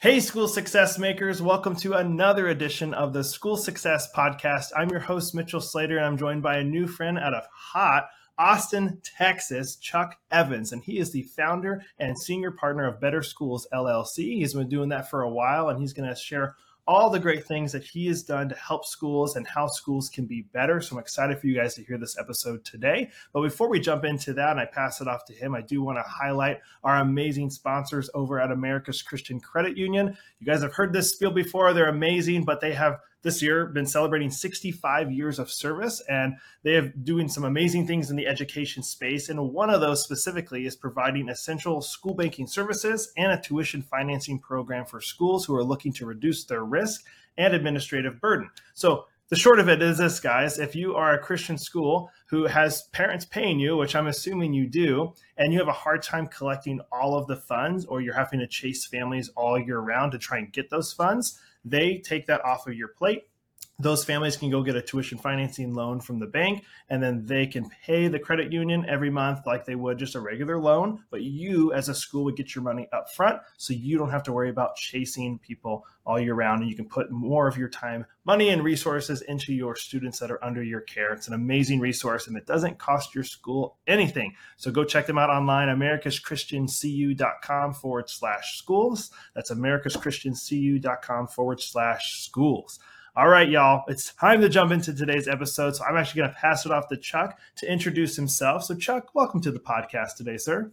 Hey, School Success Makers. Welcome to another edition of the School Success Podcast. I'm your host, Mitchell Slater, and I'm joined by a new friend out of hot Austin, Texas, Chuck Evans, and he is the founder and senior partner of Better Schools LLC. He's been doing that for a while, and he's going to share all the great things that he has done to help schools and how schools can be better. So I'm excited for you guys to hear this episode today. But before we jump into that and I pass it off to him, I do want to highlight our amazing sponsors over at America's Christian Credit Union. You guys have heard this spiel before. They're amazing, but they have this year been celebrating 65 years of service, and they are doing some amazing things in the education space. And one of those specifically is providing essential school banking services and a tuition financing program for schools who are looking to reduce their risk and administrative burden. So the short of it is this, guys: if you are a Christian school who has parents paying you, which I'm assuming you do, and you have a hard time collecting all of the funds, or you're having to chase families all year round to try and get those funds, they take that off of your plate. Those families can go get a tuition financing loan from the bank, and then they can pay the credit union every month like they would just a regular loan. But you as a school would get your money up front, so you don't have to worry about chasing people all year round, and you can put more of your time, money, and resources into your students that are under your care. It's an amazing resource, and it doesn't cost your school anything. So go check them out online, americaschristiancu.com/schools. That's americaschristiancu.com/schools. All right, y'all, it's time to jump into today's episode. So I'm actually going to pass it off to Chuck to introduce himself. So Chuck, welcome to the podcast today, sir.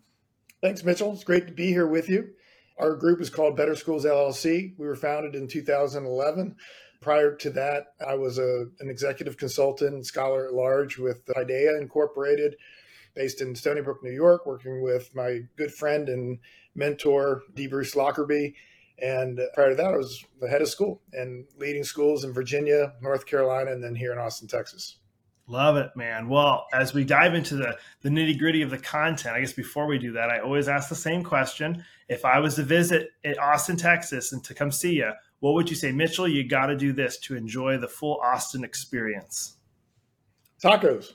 Thanks, Mitchell. It's great to be here with you. Our group is called Better Schools LLC. We were founded in 2011. Prior to that, I was an executive consultant and scholar at large with Idea Incorporated, based in Stony Brook, New York, working with my good friend and mentor, D. Bruce Lockerbie. And prior to that, I was the head of school and leading schools in Virginia, North Carolina, and then here in Austin, Texas. Love it, man. Well, as we dive into the nitty gritty of the content, I guess before we do that, I always ask the same question. If I was to visit in Austin, Texas, and to come see you, what would you say, Mitchell, you got to do this to enjoy the full Austin experience? Tacos.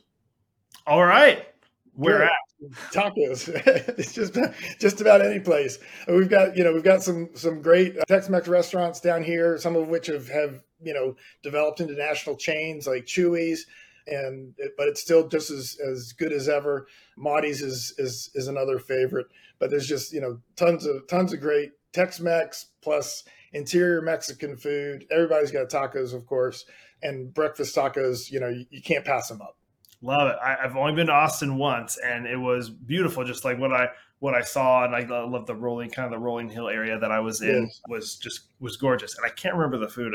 All right. Where at? Tacos. It's just about any place. We've got, some great Tex-Mex restaurants down here, some of which have developed into national chains like Chewy's, but it's still just as good as ever. Maudie's is another favorite, but there's just, tons of great Tex-Mex plus interior Mexican food. Everybody's got tacos, of course, and breakfast tacos, you can't pass them up. Love it. I've only been to Austin once, and it was beautiful. Just like what I saw, and I love the rolling hill area that I was in. Yes. was gorgeous. And I can't remember the food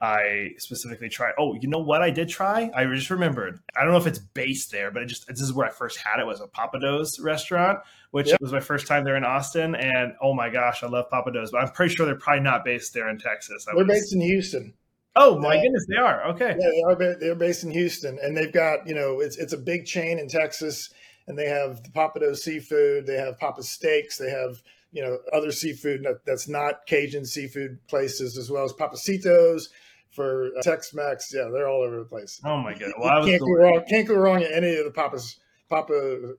I specifically tried. Oh, you know what I did try? I just remembered. I don't know if it's based there, but this is where I first had it, was a Papadeaux's restaurant, which was my first time there in Austin. And oh my gosh, I love Papadeaux's, but I'm pretty sure they're probably not based there in Texas. They're based in Houston. Oh my goodness, they are. Okay. Yeah, they're based in Houston, and they've got, it's a big chain in Texas, and they have the Papadeaux Seafood, they have Papa Steaks, they have, other seafood that's not Cajun seafood places, as well as Papasito's for Tex-Mex. Yeah, they're all over the place. Oh my goodness. Well, can't go wrong at any of the Papa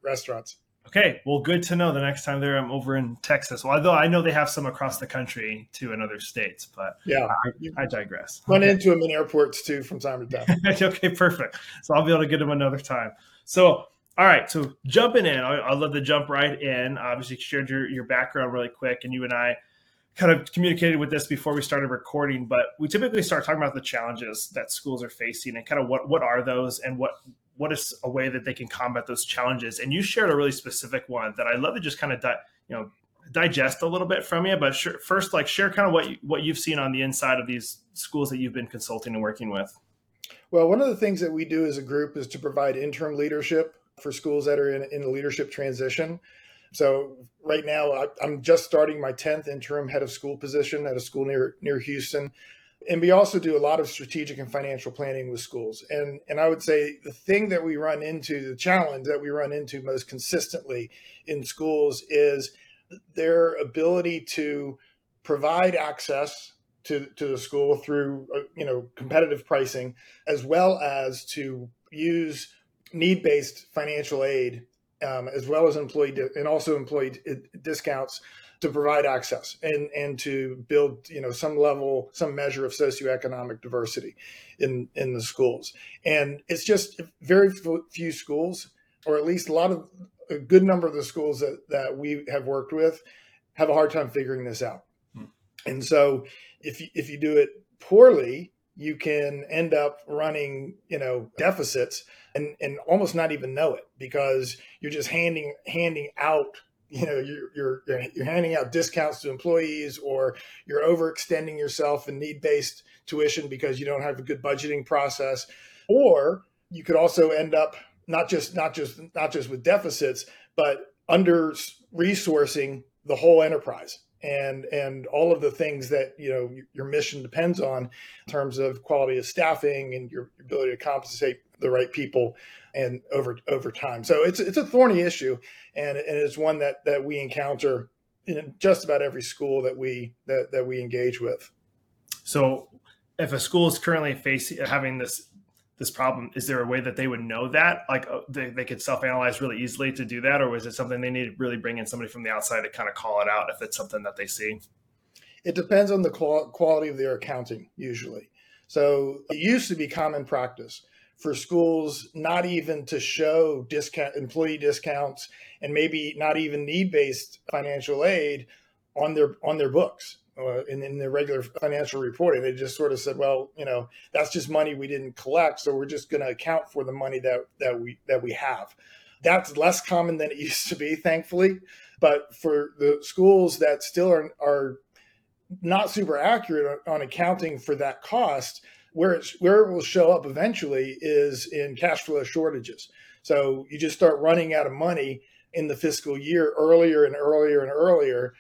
restaurants. Okay. Well, good to know the next time I'm over in Texas. Well, although I know they have some across the country to in other states, but yeah, I digress. Run into them in airports too from time to time. Okay, perfect. So I'll be able to get them another time. So, all right. So jumping in, I'd love to jump right in. Obviously shared your background really quick, and you and I kind of communicated with this before we started recording, but we typically start talking about the challenges that schools are facing and kind of what are those, and what is a way that they can combat those challenges. And you shared a really specific one that I'd love to just kind of digest a little bit from you, but first, like, share kind of what you've seen on the inside of these schools that you've been consulting and working with. Well, one of the things that we do as a group is to provide interim leadership for schools that are in a leadership transition. So right now, I'm just starting my 10th interim head of school position at a school near Houston. And we also do a lot of strategic and financial planning with schools. And I would say the thing that we run into, the challenge that we run into most consistently in schools is their ability to provide access to the school through, competitive pricing, as well as to use need-based financial aid, as well as employee discounts to provide access and to build, some measure of socioeconomic diversity in the schools. And it's just very few schools, or at least a good number of the schools that we have worked with have a hard time figuring this out. Hmm. And so if you do it poorly, you can end up running, deficits and almost not even know it, because you're just handing out, you're handing out discounts to employees, or you're overextending yourself in need-based tuition because you don't have a good budgeting process. Or you could also end up not just with deficits, but under-resourcing the whole enterprise and all of the things that, your mission depends on in terms of quality of staffing and your ability to compensate the right people and over time. So it's a thorny issue, and it's one that we encounter in just about every school that we engage with. So if a school is currently having this problem, is there a way that they would know that? Like they could self-analyze really easily to do that? Or was it something they need to really bring in somebody from the outside to kind of call it out if it's something that they see? It depends on the quality of their accounting usually. So it used to be common practice for schools not even to show employee discounts and maybe not even need-based financial aid on their books. In their regular financial reporting, they just sort of said, well, that's just money we didn't collect, so we're just going to account for the money that we have. That's less common than it used to be, thankfully. But for the schools that still are not super accurate on accounting for that cost, where it will show up eventually is in cash flow shortages. So you just start running out of money in the fiscal year earlier and earlier and earlier,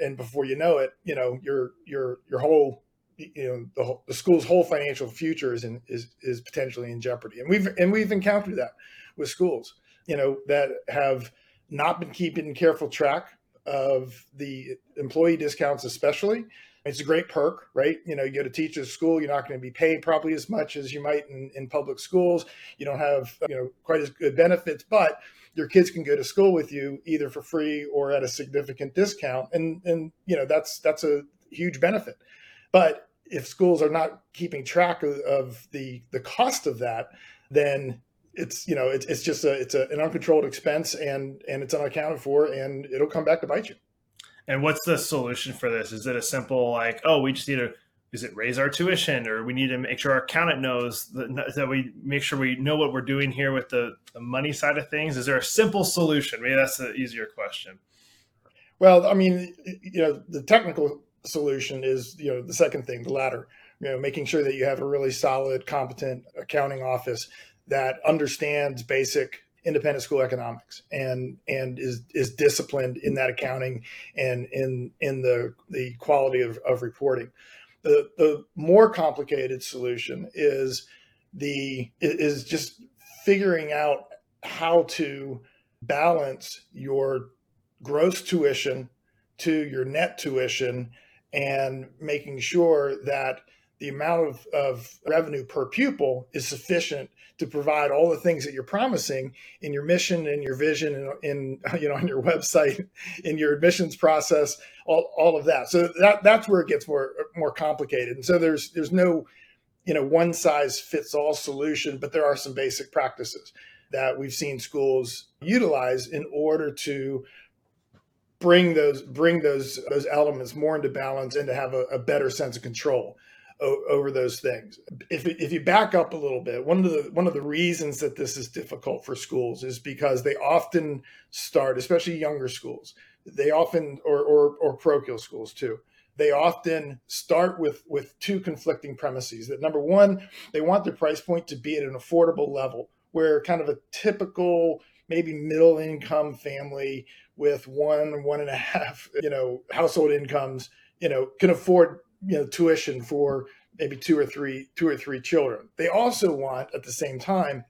and before you know it, your whole, the school's whole financial future is potentially in jeopardy. And we've encountered that with schools, that have not been keeping careful track of the employee discounts, especially. It's a great perk, right? You go to teach at school, you're not going to be paid probably as much as you might in public schools. You don't have, quite as good benefits, but your kids can go to school with you either for free or at a significant discount. And that's a huge benefit. But if schools are not keeping track of the cost of that, then it's just an uncontrolled expense and it's unaccounted for, and it'll come back to bite you. And what's the solution for this? Is it a simple, like, oh, we just need to, is it raise our tuition, or we need to make sure our accountant knows that we make sure we know what we're doing here with the money side of things? Is there a simple solution? Maybe that's the easier question. Well, I mean, the technical solution is, the second thing, the latter, making sure that you have a really solid, competent accounting office that understands basic independent school economics and is disciplined in that accounting and in the quality of reporting. The more complicated solution is just figuring out how to balance your gross tuition to your net tuition, and making sure that the amount of revenue per pupil is sufficient to provide all the things that you're promising in your mission and your vision and on your website, in your admissions process, all of that. So that's where it gets more complicated. And so there's no, one size fits all solution, but there are some basic practices that we've seen schools utilize in order to bring those elements more into balance and to have a better sense of control over those things. If you back up a little bit, one of the reasons that this is difficult for schools is because they often start, especially younger schools, they often, or parochial schools too, they often start with two conflicting premises. That number one, they want their price point to be at an affordable level where kind of a typical, maybe middle income family with one and a half, household incomes, can afford, tuition for maybe two or three children. They also want at the same time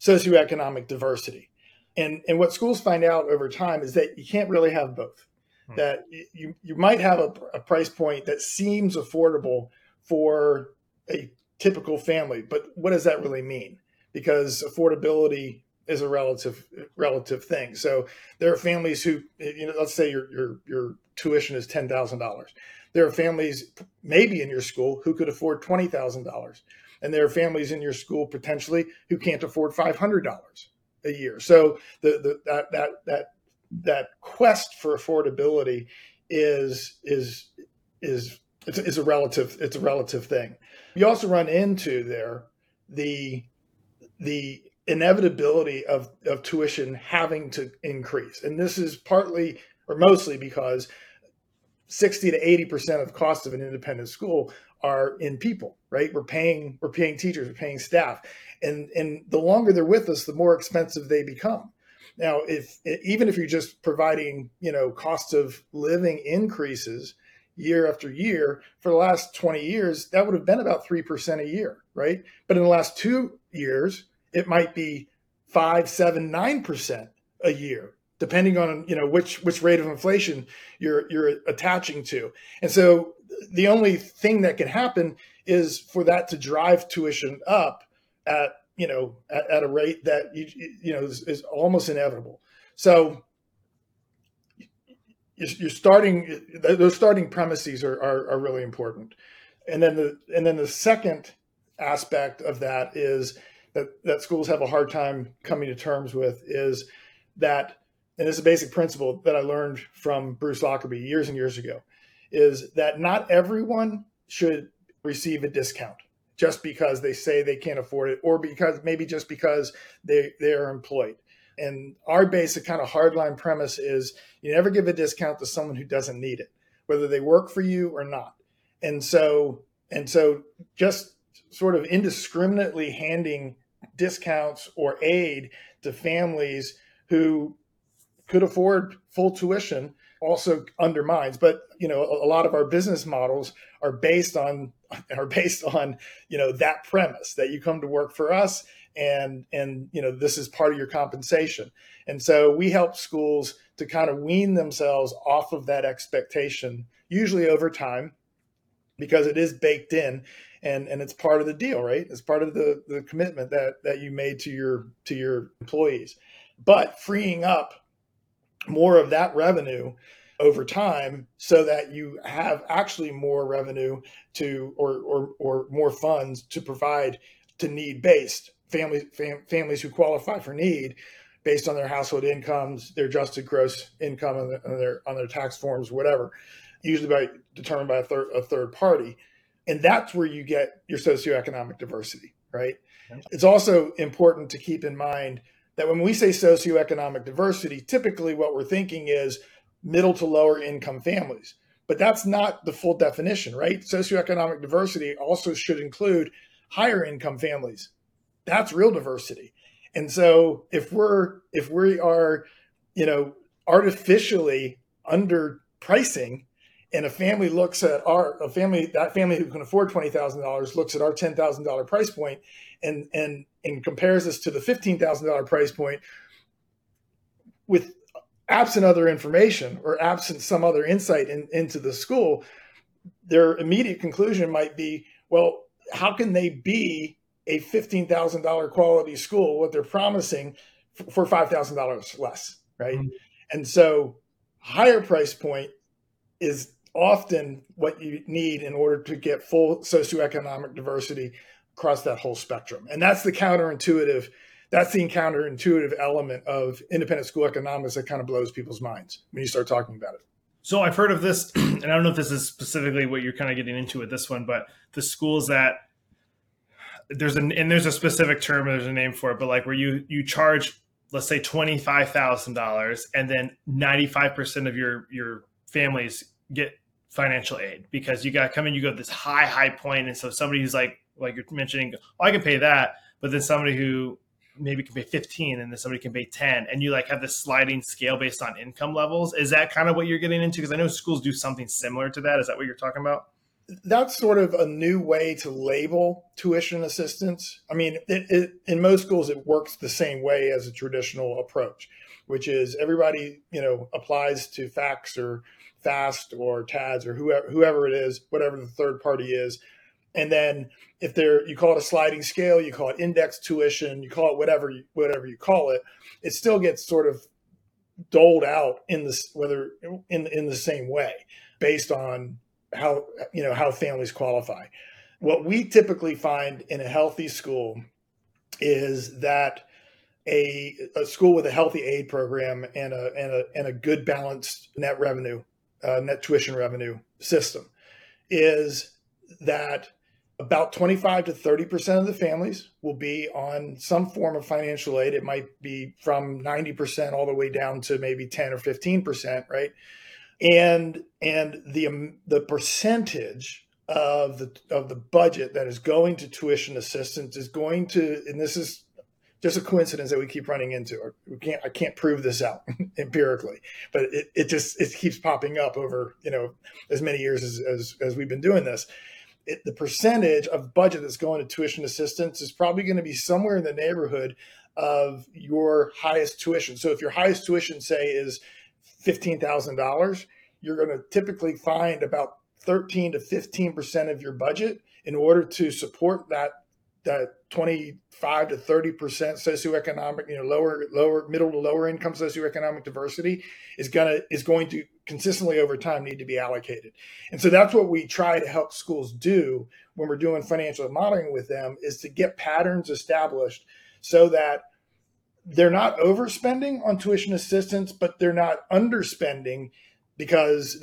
socioeconomic diversity. And what schools find out over time is that you can't really have both. That you might have a price point that seems affordable for a typical family, but what does that really mean? Because affordability is a relative thing. So there are families who, let's say your tuition is $10,000. There are families maybe in your school who could afford $20,000, and there are families in your school potentially who can't afford $500 a year. So that quest for affordability is a relative thing. You also run into there the inevitability of tuition having to increase, and this is partly or mostly because 60 to 80% of cost of an independent school are in people, right? We're paying teachers, we're paying staff, and the longer they're with us, the more expensive they become. Now, even if you're just providing, cost of living increases year after year for the last 20 years, that would have been about 3% a year, right? But in the last 2 years, it might be 5%, 7%, 9% a year, depending on which rate of inflation you're attaching to. And so, the only thing that can happen is for that to drive tuition up at a rate that is almost inevitable. So those starting premises are really important. And then the second aspect of that is that schools have a hard time coming to terms with is that, and this is a basic principle that I learned from Bruce Lockerbie years and years ago, is that not everyone should receive a discount just because they say they can't afford it, or because maybe just because they are employed. And our basic kind of hardline premise is you never give a discount to someone who doesn't need it, whether they work for you or not. And so just sort of indiscriminately handing discounts or aid to families who could afford full tuition also undermines. But a lot of our business models are based on that premise that you come to work for us, and this is part of your compensation. And so we help schools to kind of wean themselves off of that expectation, usually over time, because it is baked in, and it's part of the deal, right? It's part of the commitment that you made to your employees. But freeing up more of that revenue over time, so that you have actually more revenue to, or more funds to provide to need-based families who qualify for need based on their household incomes, their adjusted gross income, on their tax forms, whatever, usually determined by a third party, and that's where you get your socioeconomic diversity, right? Okay. It's also important to keep in mind that when we say socioeconomic diversity, typically what we're thinking is middle to lower income families, but that's not the full definition, right? Socioeconomic diversity also should include higher income families. That's real diversity. And so if we are, artificially underpricing, and a family who can afford $20,000 looks at our $10,000 price point and compares us to the $15,000 price point, with absent other information or absent some other insight into the school, their immediate conclusion might be, well, how can they be a $15,000 quality school, what they're promising, for $5,000 less, right? Mm-hmm. And so higher price point is often what you need in order to get full socioeconomic diversity across that whole spectrum. And that's the counterintuitive element of independent school economics that kind of blows people's minds when you start talking about it. So I've heard of this, and I don't know if this is specifically what you're kind of getting into with this one, but the schools that there's a specific term, there's a name for it, but like where you charge let's say $25,000, and then 95% of your families get financial aid because you got coming, you go to this high point. And so somebody who's like you're mentioning, oh, I can pay that. But then somebody who maybe can pay 15 and then somebody can pay 10, and you like have this sliding scale based on income levels. Is that kind of what you're getting into? Because I know schools do something similar to that. Is that what you're talking about? That's sort of a new way to label tuition assistance. I mean, in most schools, it works the same way as a traditional approach, which is everybody, applies to FACTS or FAST or TADS or whoever it is, whatever the third party is. And then if you call it a sliding scale, you call it index tuition, you call it whatever you call it, it still gets sort of doled out in the same way based on how, how families qualify. What we typically find in a healthy school is that a school with a healthy aid program and a good balanced net tuition revenue system is that about 25 to 30% of the families will be on some form of financial aid. It might be from 90% all the way down to maybe 10 or 15%, right? And the percentage of the budget that is going to tuition assistance is going to, and this is just a coincidence that we keep running into, or I can't prove this out empirically, but it just keeps popping up over, as many years as we've been doing this. The percentage of budget that's going to tuition assistance is probably going to be somewhere in the neighborhood of your highest tuition. So if your highest tuition, say, is $15,000, you're going to typically find about 13 to 15% of your budget in order to support that 25 to 30% socioeconomic, lower middle to lower income socioeconomic diversity is going to consistently over time need to be allocated. And so that's what we try to help schools do when we're doing financial modeling with them, is to get patterns established so that they're not overspending on tuition assistance, but they're not underspending because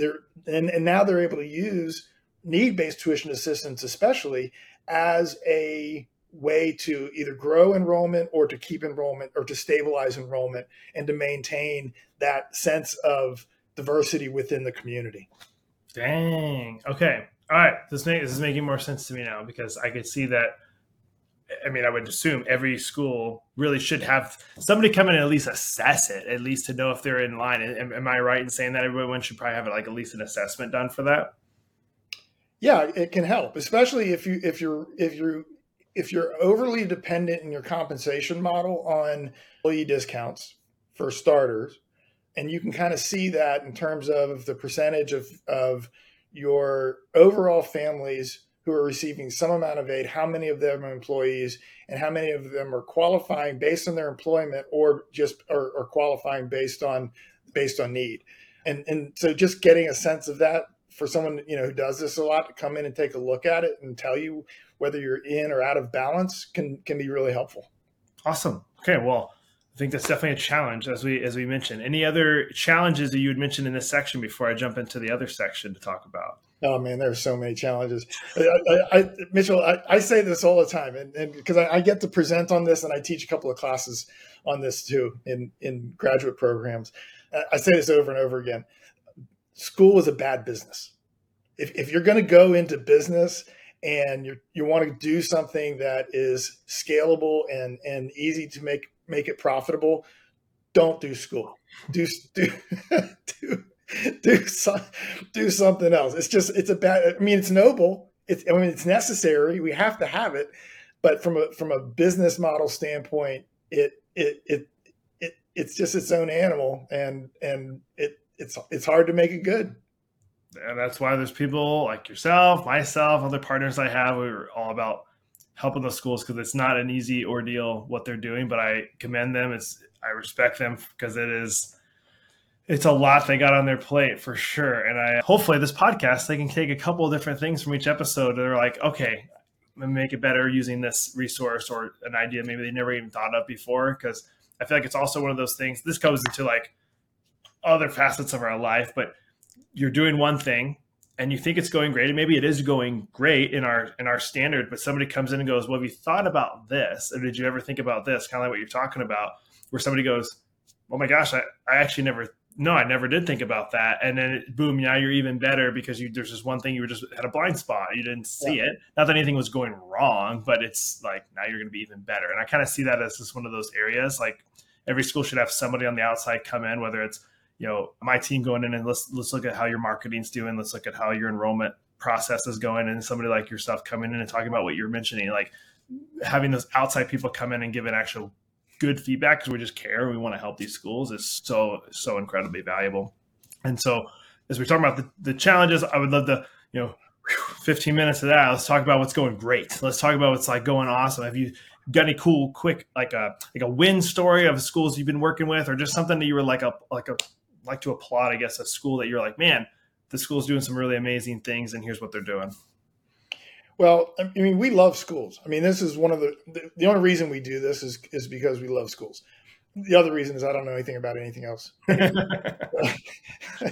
now they're able to use need-based tuition assistance, especially as a way to either grow enrollment or to keep enrollment or to stabilize enrollment and to maintain that sense of diversity within the community. Dang. Okay. All right. This is making more sense to me now, because I could see that. I mean, I would assume every school really should have somebody come in and at least assess it, at least to know if they're in line. Am I right in saying that everyone should probably have at least an assessment done for that? Yeah, it can help, especially if you're overly dependent in your compensation model on employee discounts for starters, and you can kind of see that in terms of the percentage of your overall families who are receiving some amount of aid, how many of them are employees and how many of them are qualifying based on their employment or just are qualifying based on need. And so just getting a sense of that for someone, who does this a lot, to come in and take a look at it and tell you whether you're in or out of balance can be really helpful. Awesome. Okay. Well, I think that's definitely a challenge, as we mentioned. Any other challenges that you would mention in this section before I jump into the other section to talk about? Oh man, there's so many challenges. Mitchell, I say this all the time, and because I get to present on this, and I teach a couple of classes on this too in graduate programs. I say this over and over again. School is a bad business. If you're going to go into business and you want to do something that is scalable and easy to make it profitable, don't do school. Do something else. It's a bad. I mean, it's noble. It's necessary. We have to have it, but from a business model standpoint, it's just its own animal, and it's hard to make it good. And that's why there's people like yourself, myself, other partners I have. We were all about helping the schools because it's not an easy ordeal what they're doing, but I commend them. I respect them because it's a lot they got on their plate for sure. And hopefully this podcast, they can take a couple of different things from each episode. They're like, okay, I'm gonna make it better using this resource or an idea maybe they never even thought of before. Because I feel like it's also one of those things. This goes into like other facets of our life, but you're doing one thing and you think it's going great, and maybe it is going great in our standard, but somebody comes in and goes, well, have you thought about this? Or did you ever think about this? Kind of like what you're talking about. where somebody goes, oh my gosh, I never did think about that. And then boom, now you're even better because there's just one thing you were just had a blind spot. You didn't see it. Not that anything was going wrong, but it's like, now you're going to be even better. And I kind of see that as just one of those areas. Like every school should have somebody on the outside come in, whether it's, you know, my team going in and let's look at how your marketing's doing. Let's look at how your enrollment process is going. And somebody like yourself coming in and talking about what you're mentioning, like having those outside people come in and give an actual good feedback, because we just care. We want to help these schools, is so, so incredibly valuable. And so as we're talking about the challenges, I would love to, 15 minutes of that. Let's talk about what's going great. Let's talk about what's like going awesome. Have you got any cool, quick, like a win story of schools you've been working with, or just something that you were like to applaud, I guess, a school that you're like, man, the school's doing some really amazing things and here's what they're doing? Well, I mean, we love schools. I mean, this is one of the only reason we do this is because we love schools. The other reason is I don't know anything about anything else. This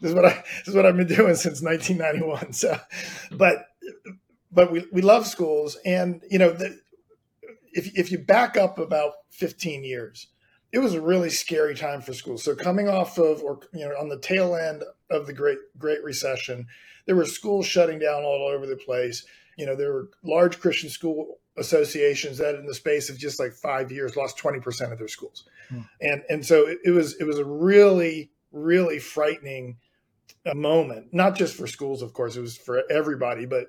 is what I've been doing since 1991. So, but we love schools, and if you back up about 15 years, it was a really scary time for schools. So coming off of, on the tail end of the Great Recession, there were schools shutting down all over the place. There were large Christian school associations that in the space of just like 5 years lost 20% of their schools. And so it was a really, really frightening moment, not just for schools, of course, it was for everybody, but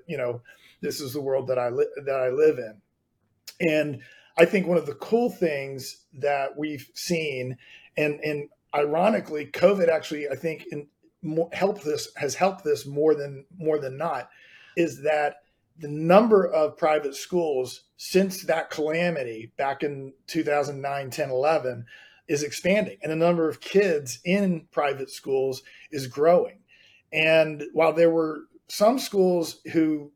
this is the world that I live in. And I think one of the cool things that we've seen, and ironically, COVID actually, I think, has helped this more than not, is that the number of private schools since that calamity back in 2009, 10, 11 is expanding, and the number of kids in private schools is growing. And while there were some schools who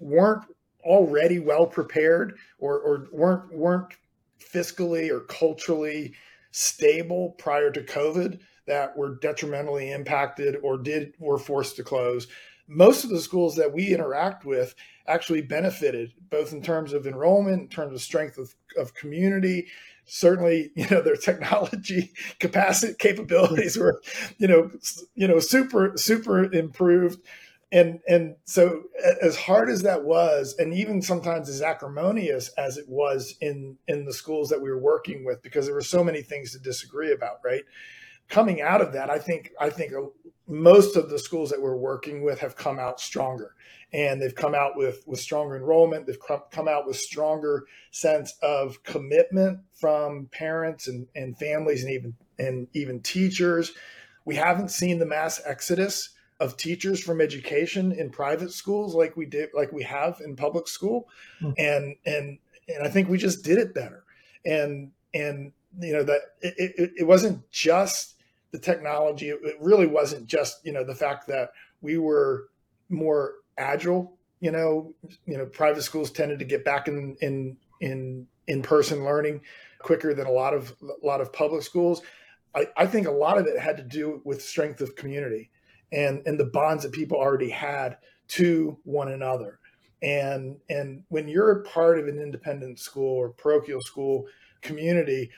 weren't already well prepared or weren't fiscally or culturally stable prior to COVID that were detrimentally impacted or were forced to close, most of the schools that we interact with actually benefited, both in terms of enrollment, in terms of strength of community. Certainly, their technology capacity capabilities were, super, super improved. And so as hard as that was, and even sometimes as acrimonious as it was in the schools that we were working with, because there were so many things to disagree about, right? Coming out of that, I think most of the schools that we're working with have come out stronger, and they've come out with stronger enrollment. They've come out with stronger sense of commitment from parents and families and even teachers. We haven't seen the mass exodus of teachers from education in private schools like we have in public school. Mm-hmm. And I think we just did it better. And that it wasn't just the technology. It really wasn't just, the fact that we were more agile. Private schools tended to get back in person learning quicker than a lot of public schools. I think a lot of it had to do with strength of community and the bonds that people already had to one another. And when you're a part of an independent school or parochial school community,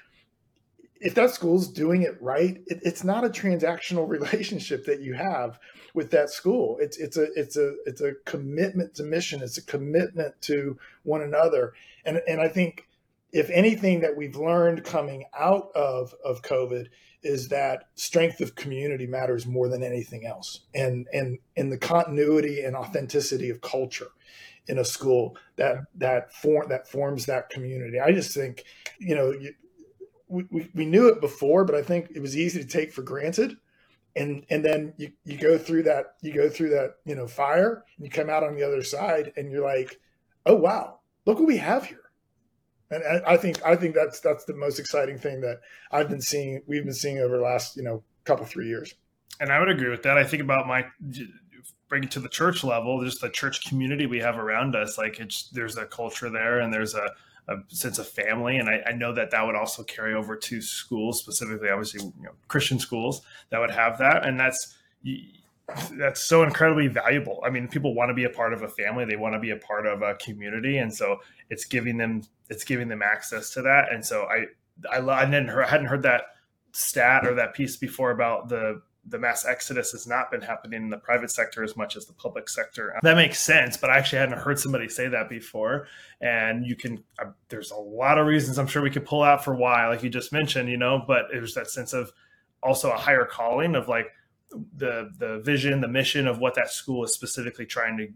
if that school's doing it right, it's not a transactional relationship that you have with that school. It's a commitment to mission. It's a commitment to one another. And I think if anything that we've learned coming out of COVID is that strength of community matters more than anything else, and the continuity and authenticity of culture in a school that forms that community. I just think We knew it before, but I think it was easy to take for granted, and then you go through that fire, and you come out on the other side, and you're like, oh wow, look what we have here. And I think that's the most exciting thing that we've been seeing over the last couple 3 years. And I would agree with that. I think about bring it to the church level, just the church community we have around us. Like there's a culture there, and there's a sense of family. And I know that would also carry over to schools, specifically, obviously, Christian schools that would have that. And that's, that's so incredibly valuable. I mean, people want to be a part of a family. They want to be a part of a community. And so it's giving them access to that. And so I hadn't heard that stat or that piece before about the mass exodus has not been happening in the private sector as much as the public sector. That makes sense, but I actually hadn't heard somebody say that before. And there's a lot of reasons I'm sure we could pull out for why, like you just mentioned, but there's that sense of also a higher calling of like the vision, the mission of what that school is specifically trying to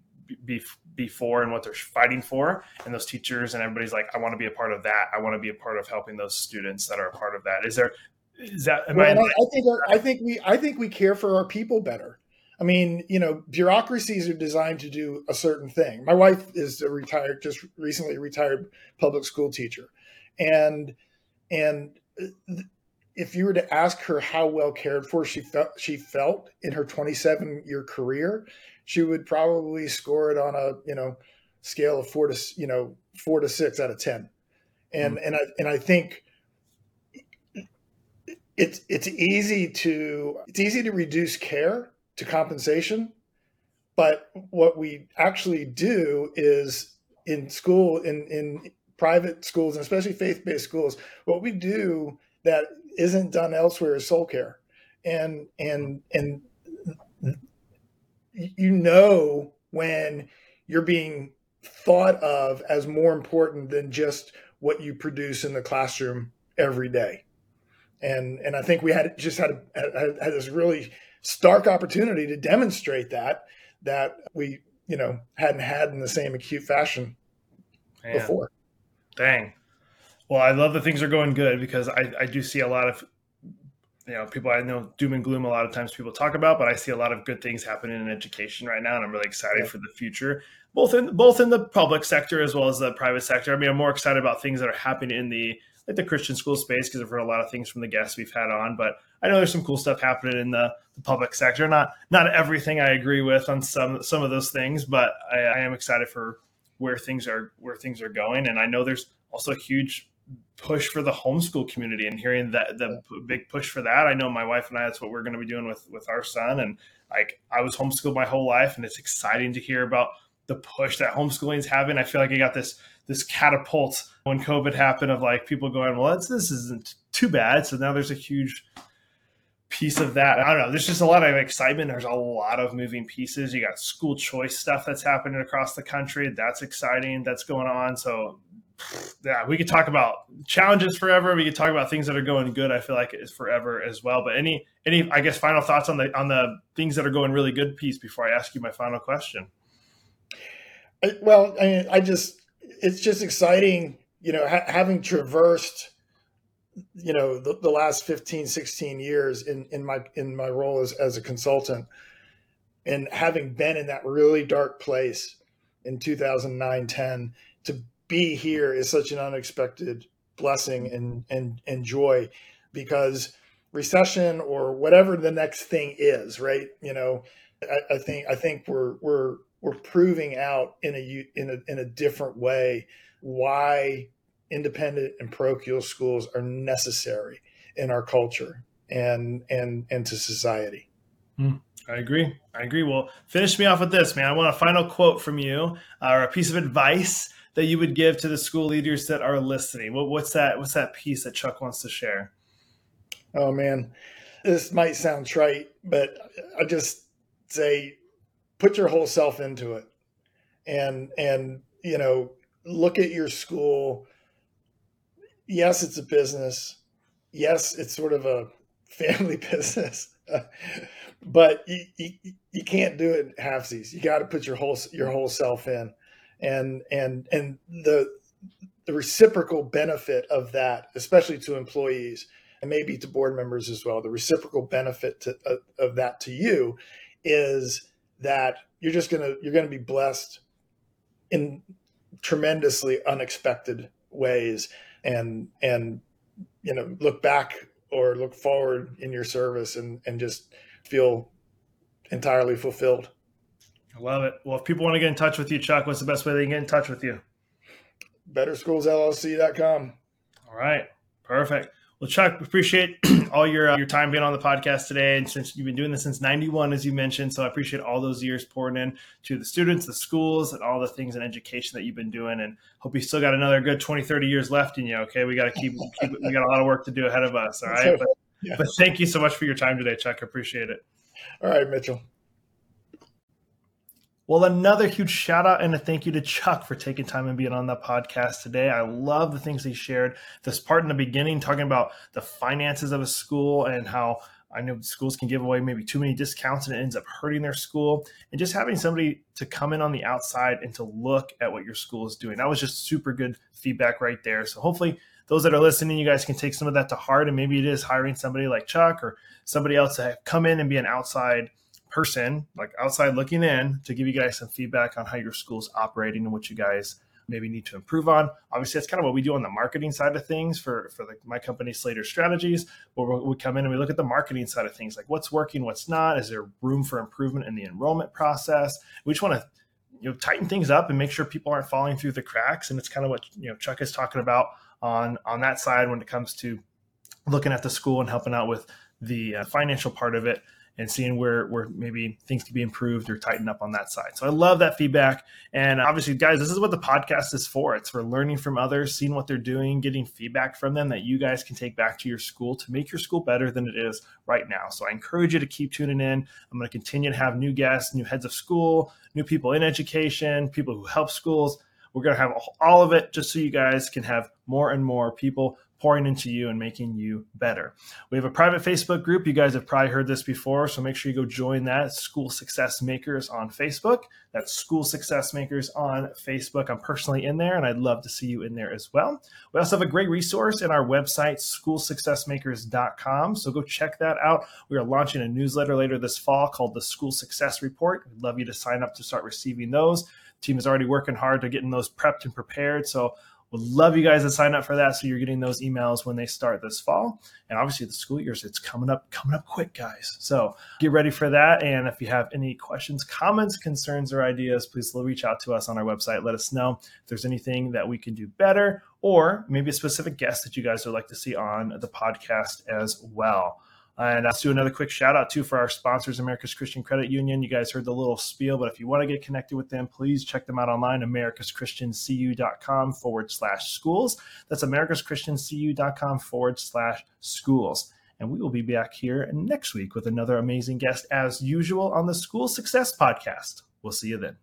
be for and what they're fighting for. And those teachers and everybody's like, I want to be a part of that. I want to be a part of helping those students that are a part of that. I think we care for our people better. I mean, bureaucracies are designed to do a certain thing. My wife is just recently retired public school teacher. And if you were to ask her how well cared for she felt in her 27-year career, she would probably score it on a, scale of 4 to 6 out of 10. And, mm-hmm. and I think it's easy to reduce care to compensation, but what we actually do is in school, in private schools, and especially faith-based schools, what we do that isn't done elsewhere is soul care. And when you're being thought of as more important than just what you produce in the classroom every day. And I think we had this really stark opportunity to demonstrate that we, hadn't had in the same acute fashion before. Dang. Well, I love that things are going good, because I do see a lot of, people I know doom and gloom a lot of times people talk about, but I see a lot of good things happening in education right now. And I'm really excited for the future, both in the public sector as well as the private sector. I mean, I'm more excited about things that are happening in the Christian school space, because I've heard a lot of things from the guests we've had on, but I know there's some cool stuff happening in the public sector. Not everything I agree with on some of those things, but I am excited for where things are going. And I know there's also a huge push for the homeschool community, and hearing that big push for that. I know my wife and I, that's what we're going to be doing with our son. And like, I was homeschooled my whole life, and it's exciting to hear about the push that homeschooling is having. I feel like I got this catapult when COVID happened of like people going, well, this isn't too bad. So now there's a huge piece of that. I don't know. There's just a lot of excitement. There's a lot of moving pieces. You got school choice stuff that's happening across the country. That's exciting. That's going on. So yeah, we could talk about challenges forever. We could talk about things that are going good. I feel like it's forever as well. But any, I guess, final thoughts on the things that are going really good piece before I ask you my final question? It's just exciting, having traversed, the last 15, 16 years in my role as a consultant, and having been in that really dark place in 2009, 10, to be here is such an unexpected blessing and joy, because recession or whatever the next thing is, right? I think we're proving out in a different way why independent and parochial schools are necessary in our culture and to society. I agree. Well, finish me off with this, man. I want a final quote from you, or a piece of advice that you would give to the school leaders that are listening. What's that piece that Chuck wants to share? Oh man, this might sound trite, but I just say, put your whole self into it, and look at your school. Yes, it's a business. Yes, it's sort of a family business, but you can't do it in halfsies. You got to put your whole self in, and the reciprocal benefit of that, especially to employees and maybe to board members as well. The reciprocal benefit of that to you is that you're gonna be blessed in tremendously unexpected ways, and look back or look forward in your service and just feel entirely fulfilled. I love it. Well, if people want to get in touch with you, Chuck, what's the best way they can get in touch with you? BetterSchoolsLLC.com. All right, perfect. Well, Chuck, appreciate all your time being on the podcast today. And since you've been doing this since 91, as you mentioned, so I appreciate all those years pouring in to the students, the schools, and all the things in education that you've been doing, and hope you still got another good 20, 30 years left in you. Okay. We got to keep we got a lot of work to do ahead of us. All right. But thank you so much for your time today, Chuck. I appreciate it. All right, Mitchell. Well, another huge shout out and a thank you to Chuck for taking time and being on the podcast today. I love the things he shared. This part in the beginning, talking about the finances of a school and how I know schools can give away maybe too many discounts and it ends up hurting their school. And just having somebody to come in on the outside and to look at what your school is doing. That was just super good feedback right there. So hopefully those that are listening, you guys can take some of that to heart. And maybe it is hiring somebody like Chuck or somebody else to come in and be an outside person, like outside looking in, to give you guys some feedback on how your school's operating and what you guys maybe need to improve on. Obviously, that's kind of what we do on the marketing side of things for my company, Slater Strategies, where we come in and we look at the marketing side of things, like what's working, what's not, is there room for improvement in the enrollment process? We just want to tighten things up and make sure people aren't falling through the cracks. And it's kind of what Chuck is talking about on that side when it comes to looking at the school and helping out with the financial part of it, and seeing where maybe things can be improved or tightened up on that side. So I love that feedback. And obviously, guys, this is what the podcast is for. It's for learning from others, seeing what they're doing, getting feedback from them that you guys can take back to your school to make your school better than it is right now. So I encourage you to keep tuning in. I'm going to continue to have new guests, new heads of school, new people in education, people who help schools. We're going to have all of it just so you guys can have more and more people pouring into you and making you better. We have a private Facebook group. You guys have probably heard this before, so make sure you go join that. School Success Makers on Facebook. That's School Success Makers on Facebook. I'm personally in there, and I'd love to see you in there as well. We also have a great resource in our website, SchoolSuccessMakers.com, so go check that out. We are launching a newsletter later this fall called The School Success Report. We'd love you to sign up to start receiving those. The team is already working hard to getting those prepped and prepared, so would love you guys to sign up for that so you're getting those emails when they start this fall. And obviously the school years, it's coming up quick, guys. So get ready for that. And if you have any questions, comments, concerns, or ideas, please reach out to us on our website. Let us know if there's anything that we can do better or maybe a specific guest that you guys would like to see on the podcast as well. And let's do another quick shout out too for our sponsors, America's Christian Credit Union. You guys heard the little spiel, but if you want to get connected with them, please check them out online, americaschristiancu.com/schools. That's americaschristiancu.com/schools. And we will be back here next week with another amazing guest as usual on the School Success Podcast. We'll see you then.